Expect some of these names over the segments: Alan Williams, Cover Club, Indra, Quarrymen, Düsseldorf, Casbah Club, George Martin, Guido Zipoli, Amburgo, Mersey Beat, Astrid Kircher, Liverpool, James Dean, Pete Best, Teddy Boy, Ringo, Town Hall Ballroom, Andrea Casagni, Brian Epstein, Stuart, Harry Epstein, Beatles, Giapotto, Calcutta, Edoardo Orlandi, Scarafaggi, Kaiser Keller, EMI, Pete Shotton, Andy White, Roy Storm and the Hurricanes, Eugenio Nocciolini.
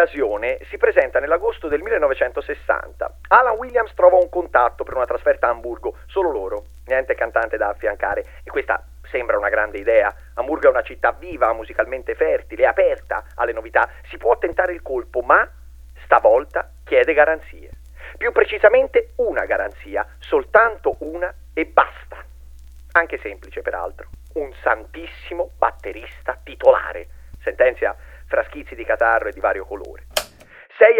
occasione si presenta nell'agosto del 1960. Alan Williams trova un contatto per una trasferta a Amburgo, solo loro, niente cantante da affiancare, e questa sembra una grande idea. Amburgo è una città viva, musicalmente fertile, aperta alle novità, si può tentare il colpo, ma stavolta chiede garanzie. Più precisamente una garanzia, soltanto una e basta. Anche semplice, peraltro. Un santissimo batterista titolare. Sentenzia fra schizzi di catarro e di vario colore. 6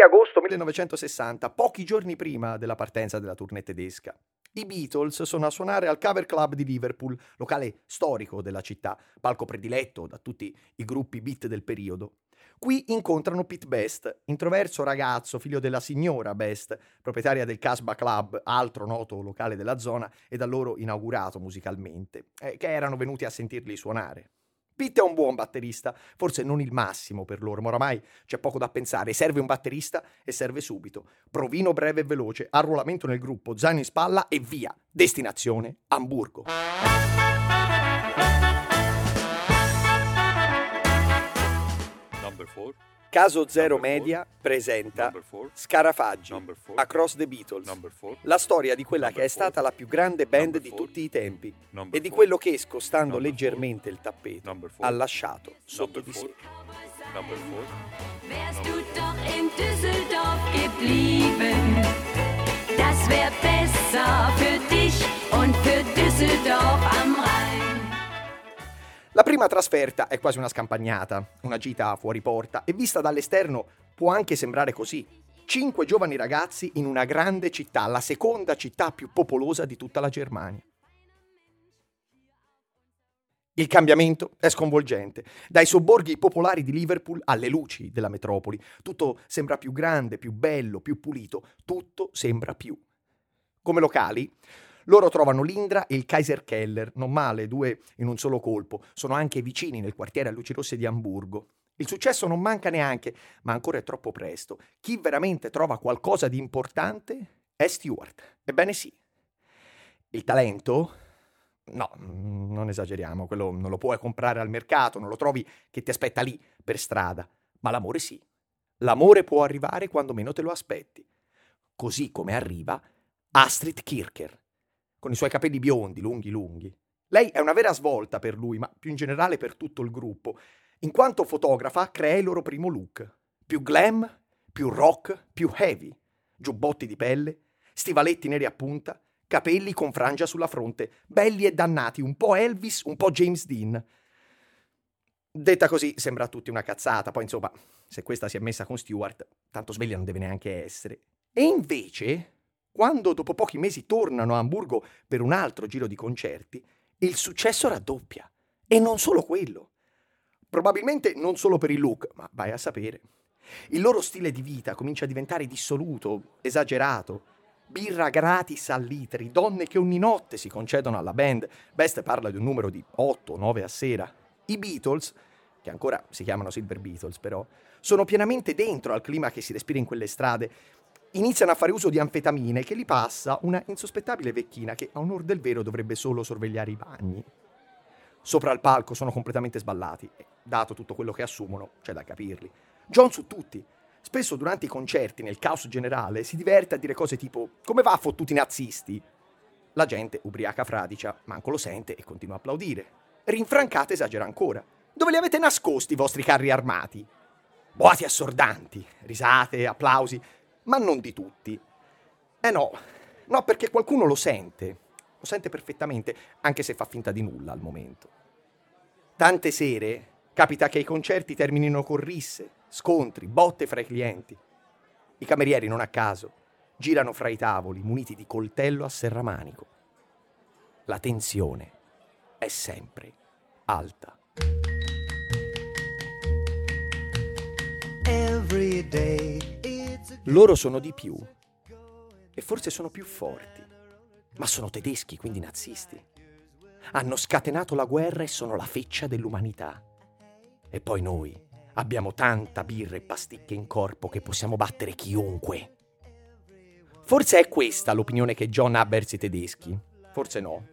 agosto 1960, pochi giorni prima della partenza della tournée tedesca. I Beatles sono a suonare al Cover Club di Liverpool, locale storico della città, palco prediletto da tutti i gruppi beat del periodo. Qui incontrano Pete Best, introverso ragazzo, figlio della signora Best, proprietaria del Casbah Club, altro noto locale della zona e da loro inaugurato musicalmente, che erano venuti a sentirli suonare. Pete è un buon batterista, forse non il massimo per loro, ma oramai c'è poco da pensare. Serve un batterista e serve subito. Provino breve e veloce, arruolamento nel gruppo, zaino in spalla e via. Destinazione Amburgo. Caso Zero Media presenta Scarafaggi, Across the Beatles, la storia di quella che è stata la più grande band di tutti i tempi e di quello che, scostando leggermente il tappeto, ha lasciato sotto di sé. Wärst du doch in Düsseldorf geblieben, das wär besser für dich und für Düsseldorf am Rhein. La prima trasferta è quasi una scampagnata, una gita fuori porta, e vista dall'esterno può anche sembrare così. 5 giovani ragazzi in una grande città, la seconda città più popolosa di tutta la Germania. Il cambiamento è sconvolgente. Dai sobborghi popolari di Liverpool alle luci della metropoli, tutto sembra più grande, più bello, più pulito, tutto sembra più. Come locali, loro trovano l'Indra e il Kaiser Keller, non male, 2 in un solo colpo. Sono anche vicini nel quartiere a luci rosse di Amburgo. Il successo non manca neanche, ma ancora è troppo presto. Chi veramente trova qualcosa di importante è Stuart. Ebbene sì. Il talento? No, non esageriamo, quello non lo puoi comprare al mercato, non lo trovi che ti aspetta lì, per strada. Ma l'amore sì. L'amore può arrivare quando meno te lo aspetti. Così come arriva Astrid Kircher, con i suoi capelli biondi, lunghi lunghi. Lei è una vera svolta per lui, ma più in generale per tutto il gruppo. In quanto fotografa, crea il loro primo look. Più glam, più rock, più heavy. Giubbotti di pelle, stivaletti neri a punta, capelli con frangia sulla fronte, belli e dannati, un po' Elvis, un po' James Dean. Detta così sembra a tutti una cazzata, poi insomma, se questa si è messa con Stuart, tanto sveglia non deve neanche essere. E invece, quando dopo pochi mesi tornano a Amburgo per un altro giro di concerti, il successo raddoppia. E non solo quello. Probabilmente non solo per il look, ma vai a sapere. Il loro stile di vita comincia a diventare dissoluto, esagerato. Birra gratis a litri, donne che ogni notte si concedono alla band. Best parla di un numero di 8-9 a sera. I Beatles, che ancora si chiamano Silver Beatles però, sono pienamente dentro al clima che si respira in quelle strade. Iniziano a fare uso di anfetamine che li passa una insospettabile vecchina che a onor del vero dovrebbe solo sorvegliare i bagni. Sopra il palco sono completamente sballati e, dato tutto quello che assumono, c'è da capirli. John su tutti. Spesso durante i concerti, nel caos generale, si diverte a dire cose tipo «Come va, fottuti nazisti?». La gente, ubriaca fradicia, manco lo sente e continua a applaudire. Rinfrancata esagera ancora. «Dove li avete nascosti i vostri carri armati?». Boati assordanti, risate, applausi. Ma non di tutti. No, perché qualcuno lo sente. Lo sente perfettamente, anche se fa finta di nulla al momento. Tante sere capita che i concerti terminino con risse, scontri, botte fra i clienti. I camerieri, non a caso, girano fra i tavoli, muniti di coltello a serramanico. La tensione è sempre alta. Every day. Loro sono di più, e forse sono più forti, ma sono tedeschi, quindi nazisti. Hanno scatenato la guerra e sono la feccia dell'umanità. E poi noi abbiamo tanta birra e pasticche in corpo che possiamo battere chiunque. Forse è questa l'opinione che John ha verso i tedeschi, forse no.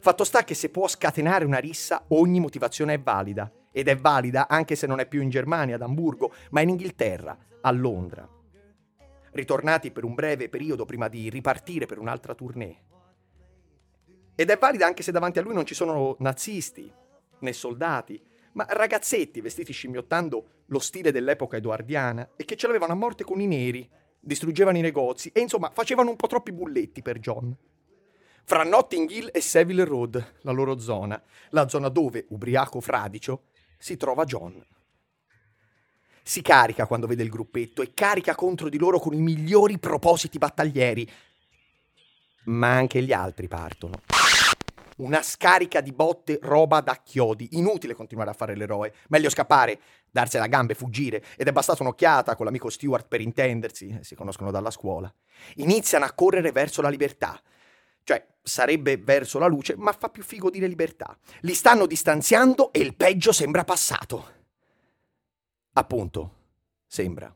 Fatto sta che se può scatenare una rissa, ogni motivazione è valida, ed è valida anche se non è più in Germania, ad Amburgo, ma in Inghilterra, a Londra. Ritornati per un breve periodo prima di ripartire per un'altra tournée. Ed è valida anche se davanti a lui non ci sono nazisti, né soldati, ma ragazzetti vestiti scimmiottando lo stile dell'epoca edoardiana e che ce l'avevano a morte con i neri, distruggevano i negozi e insomma facevano un po' troppi bulletti per John. Fra Notting Hill e Savile Road, la loro zona, la zona dove, ubriaco fradicio, si trova John. Si carica quando vede il gruppetto e carica contro di loro con i migliori propositi battaglieri. Ma anche gli altri partono. Una scarica di botte, roba da chiodi. Inutile continuare a fare l'eroe. Meglio scappare, darsi alla gamba e fuggire. Ed è bastata un'occhiata con l'amico Stuart per intendersi. Si conoscono dalla scuola. Iniziano a correre verso la libertà. Cioè, sarebbe verso la luce, ma fa più figo dire libertà. Li stanno distanziando e il peggio sembra passato. Appunto, sembra.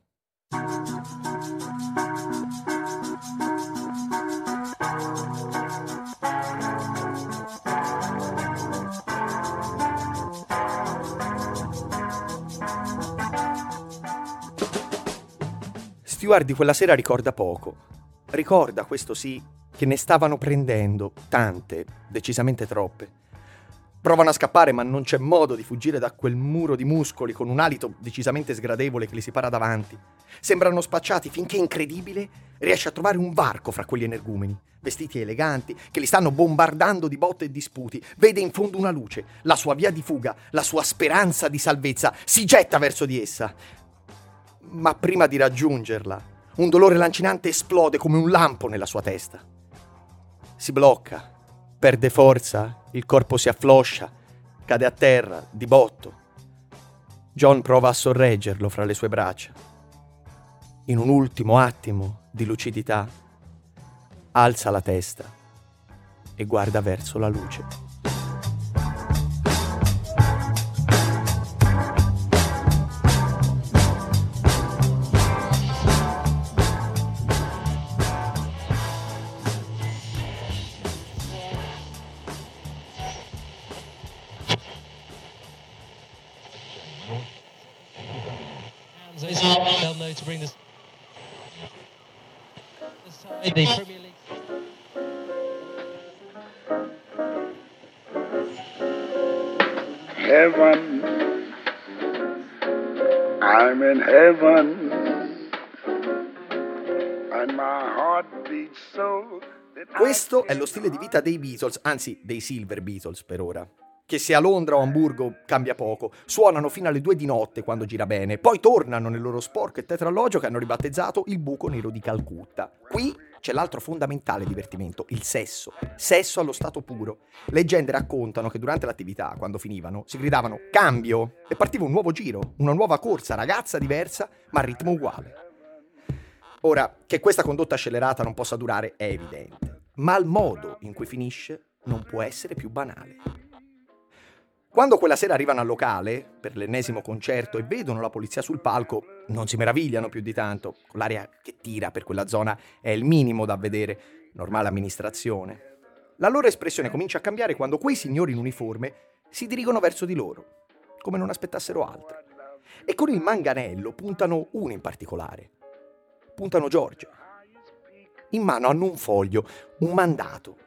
Stuart di quella sera ricorda poco. Ricorda, questo sì, che ne stavano prendendo tante, decisamente troppe. Provano a scappare, ma non c'è modo di fuggire da quel muro di muscoli con un alito decisamente sgradevole che li si para davanti. Sembrano spacciati finché, incredibile, riesce a trovare un varco fra quegli energumeni, vestiti eleganti, che li stanno bombardando di botte e di sputi. Vede in fondo una luce, la sua via di fuga, la sua speranza di salvezza. Si getta verso di essa. Ma prima di raggiungerla, un dolore lancinante esplode come un lampo nella sua testa. Si blocca, perde forza, il corpo si affloscia, cade a terra, di botto. John prova a sorreggerlo fra le sue braccia. In un ultimo attimo di lucidità, alza la testa e guarda verso la luce. Heaven, I'm in heaven, and my heart beats so. Questo è lo stile di vita dei Beatles, anzi dei Silver Beatles per ora. Che se a Londra o Amburgo cambia poco, suonano fino alle 2 di notte quando gira bene, poi tornano nel loro sporco e tetralogio che hanno ribattezzato il buco nero di Calcutta. Qui c'è l'altro fondamentale divertimento, il sesso. Sesso allo stato puro. Leggende raccontano che durante l'attività, quando finivano, si gridavano «Cambio!» e partiva un nuovo giro, una nuova corsa, ragazza diversa, ma a ritmo uguale. Ora, che questa condotta scellerata non possa durare è evidente, ma il modo in cui finisce non può essere più banale. Quando quella sera arrivano al locale, per l'ennesimo concerto, e vedono la polizia sul palco, non si meravigliano più di tanto. L'aria che tira per quella zona è il minimo da vedere, normale amministrazione. La loro espressione comincia a cambiare quando quei signori in uniforme si dirigono verso di loro, come non aspettassero altro. E con il manganello puntano uno in particolare. Puntano Giorgio. In mano hanno un foglio, un mandato.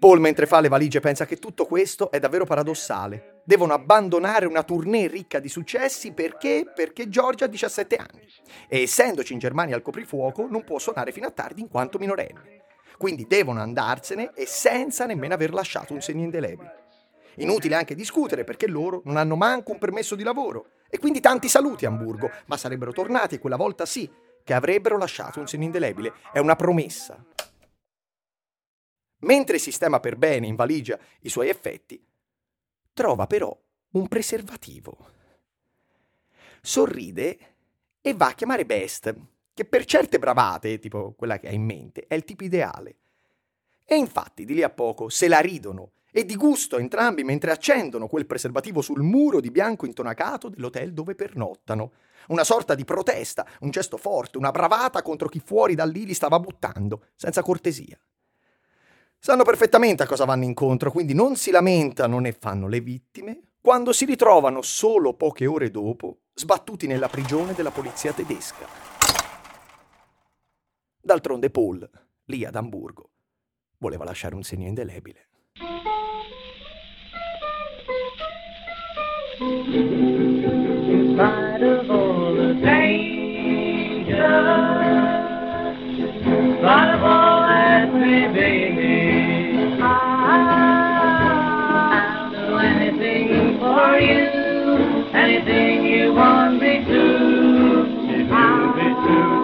Paul, mentre fa le valigie, pensa che tutto questo è davvero paradossale. Devono abbandonare una tournée ricca di successi perché? Perché Giorgia ha 17 anni e essendoci in Germania al coprifuoco non può suonare fino a tardi in quanto minorenne. Quindi devono andarsene e senza nemmeno aver lasciato un segno indelebile. Inutile anche discutere perché loro non hanno manco un permesso di lavoro e quindi tanti saluti a Amburgo, ma sarebbero tornati e quella volta sì che avrebbero lasciato un segno indelebile. È una promessa. Mentre sistema per bene in valigia i suoi effetti, trova però un preservativo. Sorride e va a chiamare Best, che per certe bravate, tipo quella che ha in mente, è il tipo ideale. E infatti di lì a poco se la ridono e di gusto entrambi mentre accendono quel preservativo sul muro di bianco intonacato dell'hotel dove pernottano. Una sorta di protesta, un gesto forte, una bravata contro chi fuori da lì li stava buttando, senza cortesia. Sanno perfettamente a cosa vanno incontro, quindi non si lamentano né fanno le vittime, quando si ritrovano solo poche ore dopo sbattuti nella prigione della polizia tedesca. D'altronde Paul, lì ad Amburgo, voleva lasciare un segno indelebile. In spite of all the danger, in spite of all that may be, I'll do anything for you, anything you want me to, you want me to me.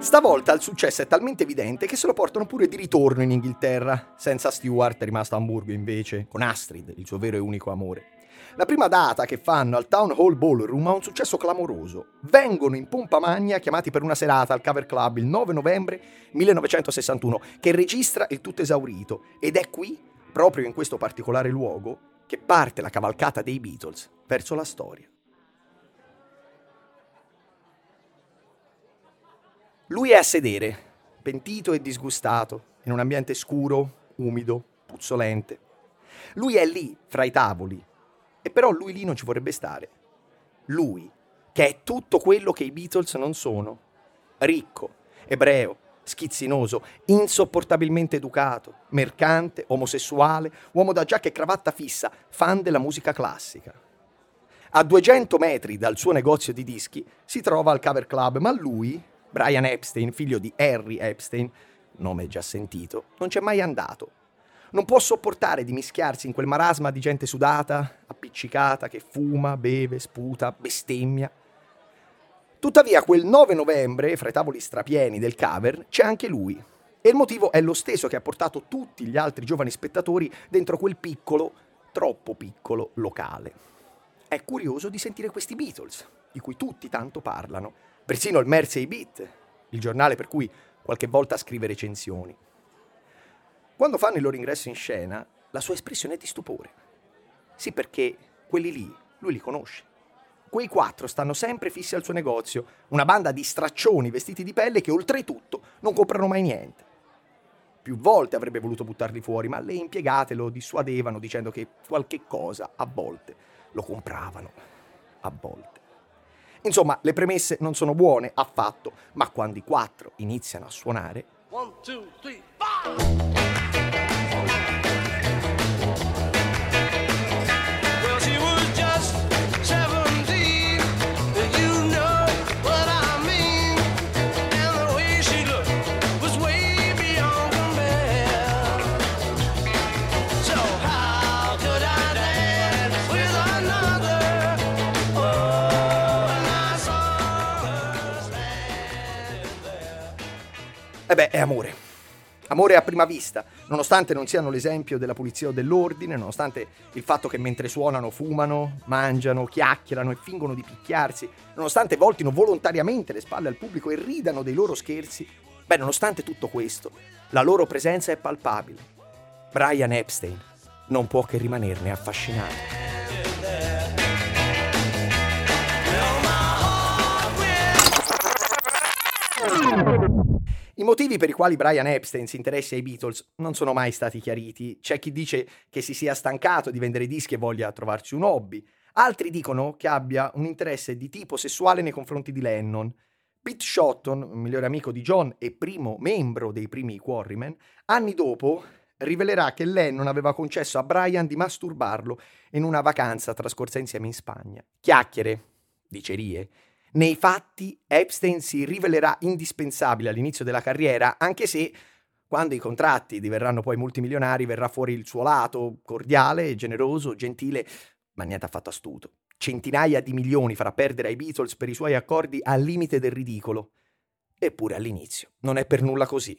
Stavolta il successo è talmente evidente che se lo portano pure di ritorno in Inghilterra, senza Stuart, rimasto a Amburgo invece, con Astrid, il suo vero e unico amore. La prima data che fanno al Town Hall Ballroom ha un successo clamoroso. Vengono in pompa magna chiamati per una serata al Cover Club il 9 novembre 1961, che registra il tutto esaurito. Ed è qui, proprio in questo particolare luogo, che parte la cavalcata dei Beatles verso la storia. Lui è a sedere, pentito e disgustato, in un ambiente scuro, umido, puzzolente. Lui è lì, fra i tavoli. E però lui lì non ci vorrebbe stare. Lui, che è tutto quello che i Beatles non sono. Ricco, ebreo, schizzinoso, insopportabilmente educato, mercante, omosessuale, uomo da giacca e cravatta fissa, fan della musica classica. A 200 metri dal suo negozio di dischi si trova al Cover Club, ma lui, Brian Epstein, figlio di Harry Epstein, nome già sentito, non c'è mai andato. Non può sopportare di mischiarsi in quel marasma di gente sudata, appiccicata, che fuma, beve, sputa, bestemmia. Tuttavia quel 9 novembre, fra i tavoli strapieni del Cavern, c'è anche lui. E il motivo è lo stesso che ha portato tutti gli altri giovani spettatori dentro quel piccolo, troppo piccolo, locale. È curioso di sentire questi Beatles, di cui tutti tanto parlano. Persino il Mersey Beat, il giornale per cui qualche volta scrive recensioni. Quando fanno il loro ingresso in scena, la sua espressione è di stupore. Sì, perché quelli lì, lui li conosce. Quei quattro stanno sempre fissi al suo negozio, una banda di straccioni vestiti di pelle che oltretutto non comprano mai niente. Più volte avrebbe voluto buttarli fuori, ma le impiegate lo dissuadevano dicendo che qualche cosa, a volte, lo compravano. A volte. Insomma, le premesse non sono buone affatto, ma quando i quattro iniziano a suonare... 1, 2, 3, 4! È amore. Amore a prima vista, nonostante non siano l'esempio della polizia o dell'ordine, nonostante il fatto che mentre suonano fumano, mangiano, chiacchierano e fingono di picchiarsi, nonostante voltino volontariamente le spalle al pubblico e ridano dei loro scherzi, nonostante tutto questo, la loro presenza è palpabile. Brian Epstein non può che rimanerne affascinato. I motivi per i quali Brian Epstein si interessa ai Beatles non sono mai stati chiariti. C'è chi dice che si sia stancato di vendere dischi e voglia trovarci un hobby. Altri dicono che abbia un interesse di tipo sessuale nei confronti di Lennon. Pete Shotton, migliore amico di John e primo membro dei primi Quarrymen, anni dopo rivelerà che Lennon aveva concesso a Brian di masturbarlo in una vacanza trascorsa insieme in Spagna. Chiacchiere, dicerie. Nei fatti Epstein si rivelerà indispensabile all'inizio della carriera, anche se quando i contratti diverranno poi multimilionari verrà fuori il suo lato cordiale, generoso, gentile, ma niente affatto astuto. Centinaia di milioni farà perdere ai Beatles per i suoi accordi al limite del ridicolo. Eppure all'inizio non è per nulla così.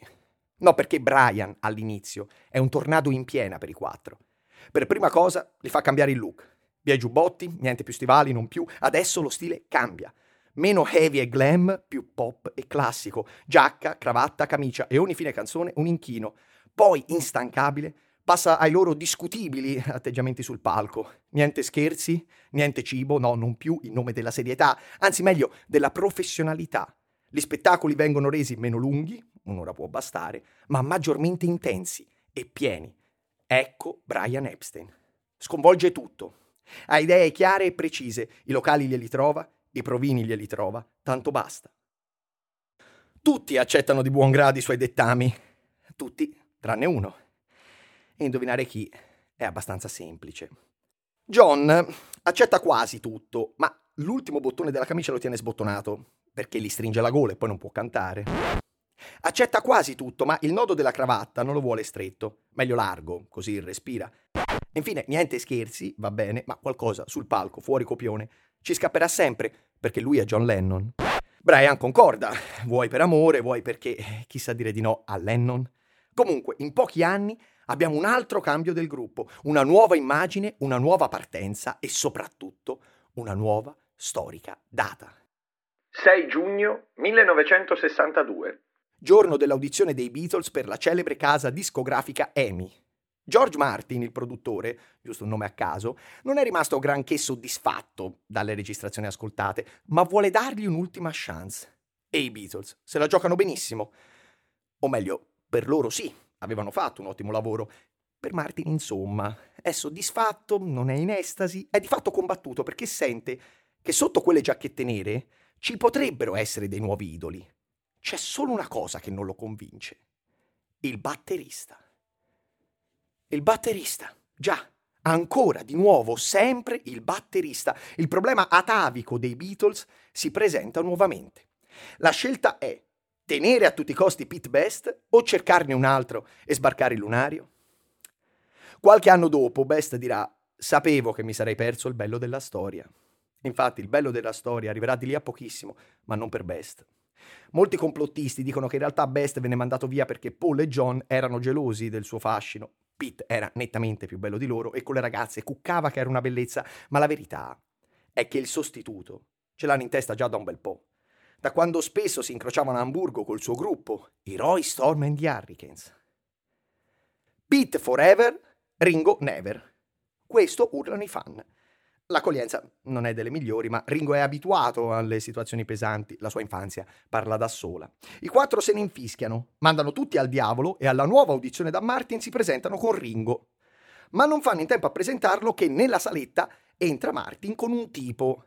No, perché Brian all'inizio è un tornado in piena per i quattro. Per prima cosa li fa cambiare il look. Via i giubbotti, niente più stivali, non più. Adesso lo stile cambia. Meno heavy e glam, più pop e classico. Giacca, cravatta, camicia e ogni fine canzone un inchino. Poi, instancabile, passa ai loro discutibili atteggiamenti sul palco. Niente scherzi, niente cibo, no, non più in nome della serietà, anzi meglio, della professionalità. Gli spettacoli vengono resi meno lunghi, un'ora può bastare, ma maggiormente intensi e pieni. Ecco Brian Epstein. Sconvolge tutto. Ha idee chiare e precise, i locali glieli trova, i provini glieli trova, tanto basta. Tutti accettano di buon grado i suoi dettami. Tutti, tranne uno. E indovinare chi è abbastanza semplice. John accetta quasi tutto, ma l'ultimo bottone della camicia lo tiene sbottonato, perché gli stringe la gola e poi non può cantare. Accetta quasi tutto, ma il nodo della cravatta non lo vuole stretto, meglio largo, così respira. Infine, niente scherzi, va bene, ma qualcosa sul palco, fuori copione, ci scapperà sempre, perché lui è John Lennon. Brian concorda, vuoi per amore, vuoi perché chissà dire di no a Lennon. Comunque, in pochi anni abbiamo un altro cambio del gruppo, una nuova immagine, una nuova partenza e soprattutto una nuova storica data. 6 giugno 1962. Giorno dell'audizione dei Beatles per la celebre casa discografica EMI. George Martin, il produttore, giusto un nome a caso, non è rimasto granché soddisfatto dalle registrazioni ascoltate, ma vuole dargli un'ultima chance. E i Beatles se la giocano benissimo. O meglio, per loro sì, avevano fatto un ottimo lavoro. Per Martin, insomma, è soddisfatto, non è in estasi, è di fatto combattuto perché sente che sotto quelle giacchette nere ci potrebbero essere dei nuovi idoli. C'è solo una cosa che non lo convince. Il batterista. Il batterista, già, ancora, di nuovo, sempre il batterista. Il problema atavico dei Beatles si presenta nuovamente. La scelta è tenere a tutti i costi Pete Best o cercarne un altro e sbarcare il lunario. Qualche anno dopo Best dirà: sapevo che mi sarei perso il bello della storia. Infatti il bello della storia arriverà di lì a pochissimo, ma non per Best. Molti complottisti dicono che in realtà Best venne mandato via perché Paul e John erano gelosi del suo fascino. Pete era nettamente più bello di loro e con le ragazze cuccava che era una bellezza, ma la verità è che il sostituto ce l'hanno in testa già da un bel po', da quando spesso si incrociavano a Amburgo col suo gruppo, i Roy Storm and the Hurricanes. Pete forever, Ringo never. Questo urlano i fan. L'accoglienza non è delle migliori, ma Ringo è abituato alle situazioni pesanti, la sua infanzia parla da sola. I quattro se ne infischiano, mandano tutti al diavolo e alla nuova audizione da Martin si presentano con Ringo. Ma non fanno in tempo a presentarlo che nella saletta entra Martin con un tipo.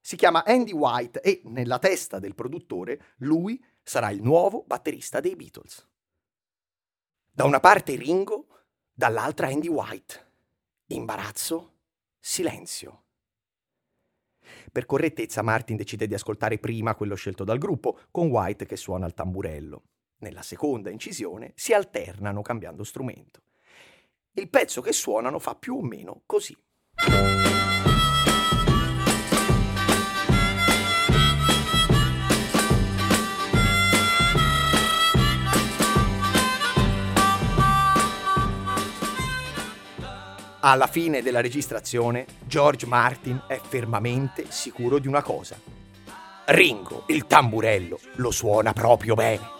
Si chiama Andy White e nella testa del produttore lui sarà il nuovo batterista dei Beatles. Da una parte Ringo, dall'altra Andy White. Imbarazzo, silenzio. Per correttezza Martin decide di ascoltare prima quello scelto dal gruppo, con White che suona il tamburello. Nella seconda incisione si alternano cambiando strumento. Il pezzo che suonano fa più o meno così. Alla fine della registrazione, George Martin è fermamente sicuro di una cosa. Ringo, il tamburello, lo suona proprio bene.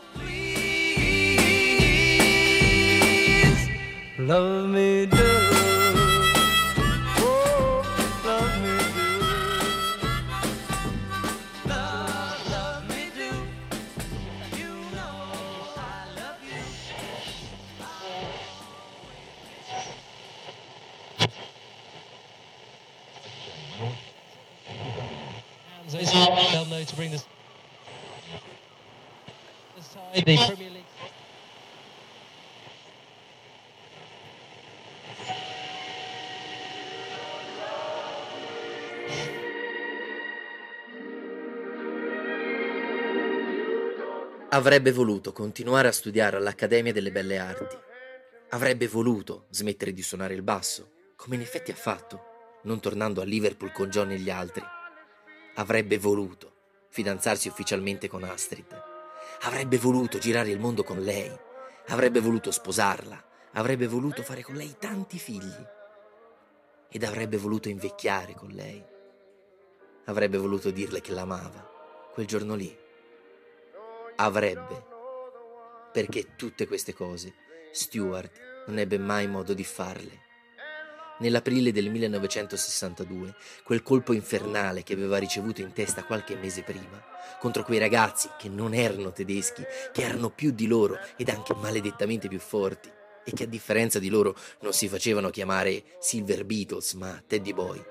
Avrebbe voluto continuare a studiare all'Accademia delle Belle Arti. Avrebbe voluto smettere di suonare il basso, come in effetti ha fatto, non tornando a Liverpool con John e gli altri. Avrebbe voluto fidanzarsi ufficialmente con Astrid. Avrebbe voluto girare il mondo con lei. Avrebbe voluto sposarla. Avrebbe voluto fare con lei tanti figli. Ed avrebbe voluto invecchiare con lei. Avrebbe voluto dirle che l'amava quel giorno lì. Avrebbe. Perché tutte queste cose Stuart non ebbe mai modo di farle. Nell'aprile del 1962, quel colpo infernale che aveva ricevuto in testa qualche mese prima, contro quei ragazzi che non erano tedeschi, che erano più di loro ed anche maledettamente più forti, e che a differenza di loro non si facevano chiamare Silver Beatles ma Teddy Boy.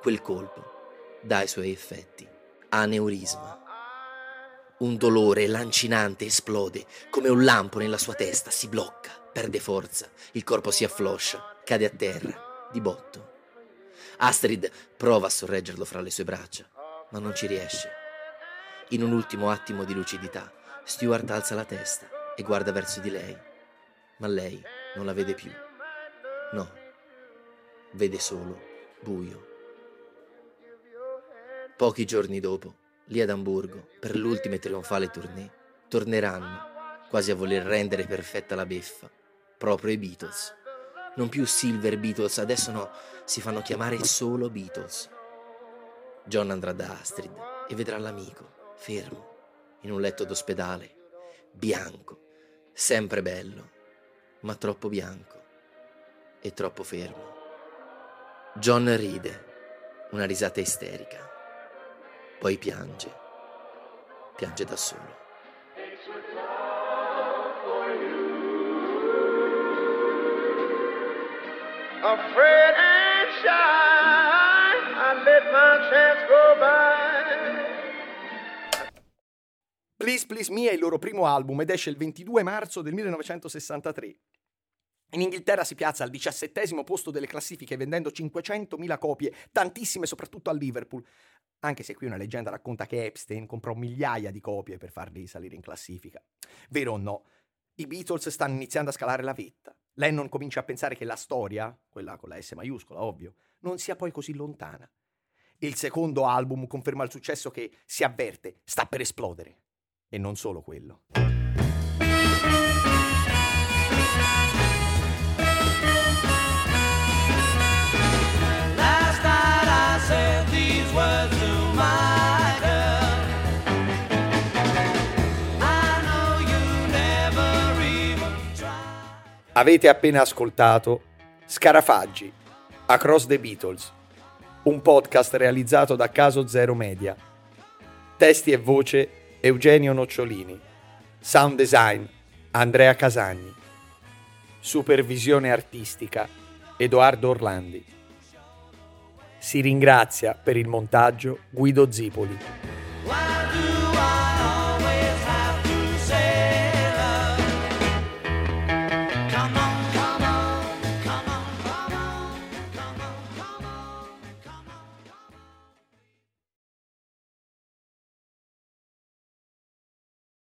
Quel colpo dà i suoi effetti. Aneurisma. Un dolore lancinante esplode, come un lampo nella sua testa, si blocca, perde forza, il corpo si affloscia, cade a terra, di botto. Astrid prova a sorreggerlo fra le sue braccia, ma non ci riesce. In un ultimo attimo di lucidità, Stuart alza la testa e guarda verso di lei, ma lei non la vede più. No, vede solo buio. Pochi giorni dopo, lì ad Amburgo, per l'ultima e trionfale tournée, torneranno, quasi a voler rendere perfetta la beffa, proprio i Beatles. Non più Silver Beatles, adesso no, si fanno chiamare solo Beatles. John andrà da Astrid e vedrà l'amico, fermo, in un letto d'ospedale, bianco, sempre bello, ma troppo bianco e troppo fermo. John ride, una risata isterica. Poi piange, piange da solo. Afraid and shy, I let my chance go by. Please Please Me è il loro primo album ed esce il 22 marzo del 1963. In Inghilterra si piazza al 17° posto delle classifiche vendendo 500.000 copie, tantissime soprattutto a Liverpool. Anche se qui una leggenda racconta che Epstein comprò migliaia di copie per farli salire in classifica. Vero o no? I Beatles stanno iniziando a scalare la vetta. Lennon comincia a pensare che la storia, quella con la S maiuscola, ovvio, non sia poi così lontana. Il secondo album conferma il successo che, si avverte, sta per esplodere. E non solo quello. Last night I said these words to my girl. Avete appena ascoltato Scarafaggi, Across the Beatles, un podcast realizzato da Caso Zero Media. Testi e voce Eugenio Nocciolini. Sound design Andrea Casagni. Supervisione artistica Edoardo Orlandi. Si ringrazia per il montaggio Guido Zipoli.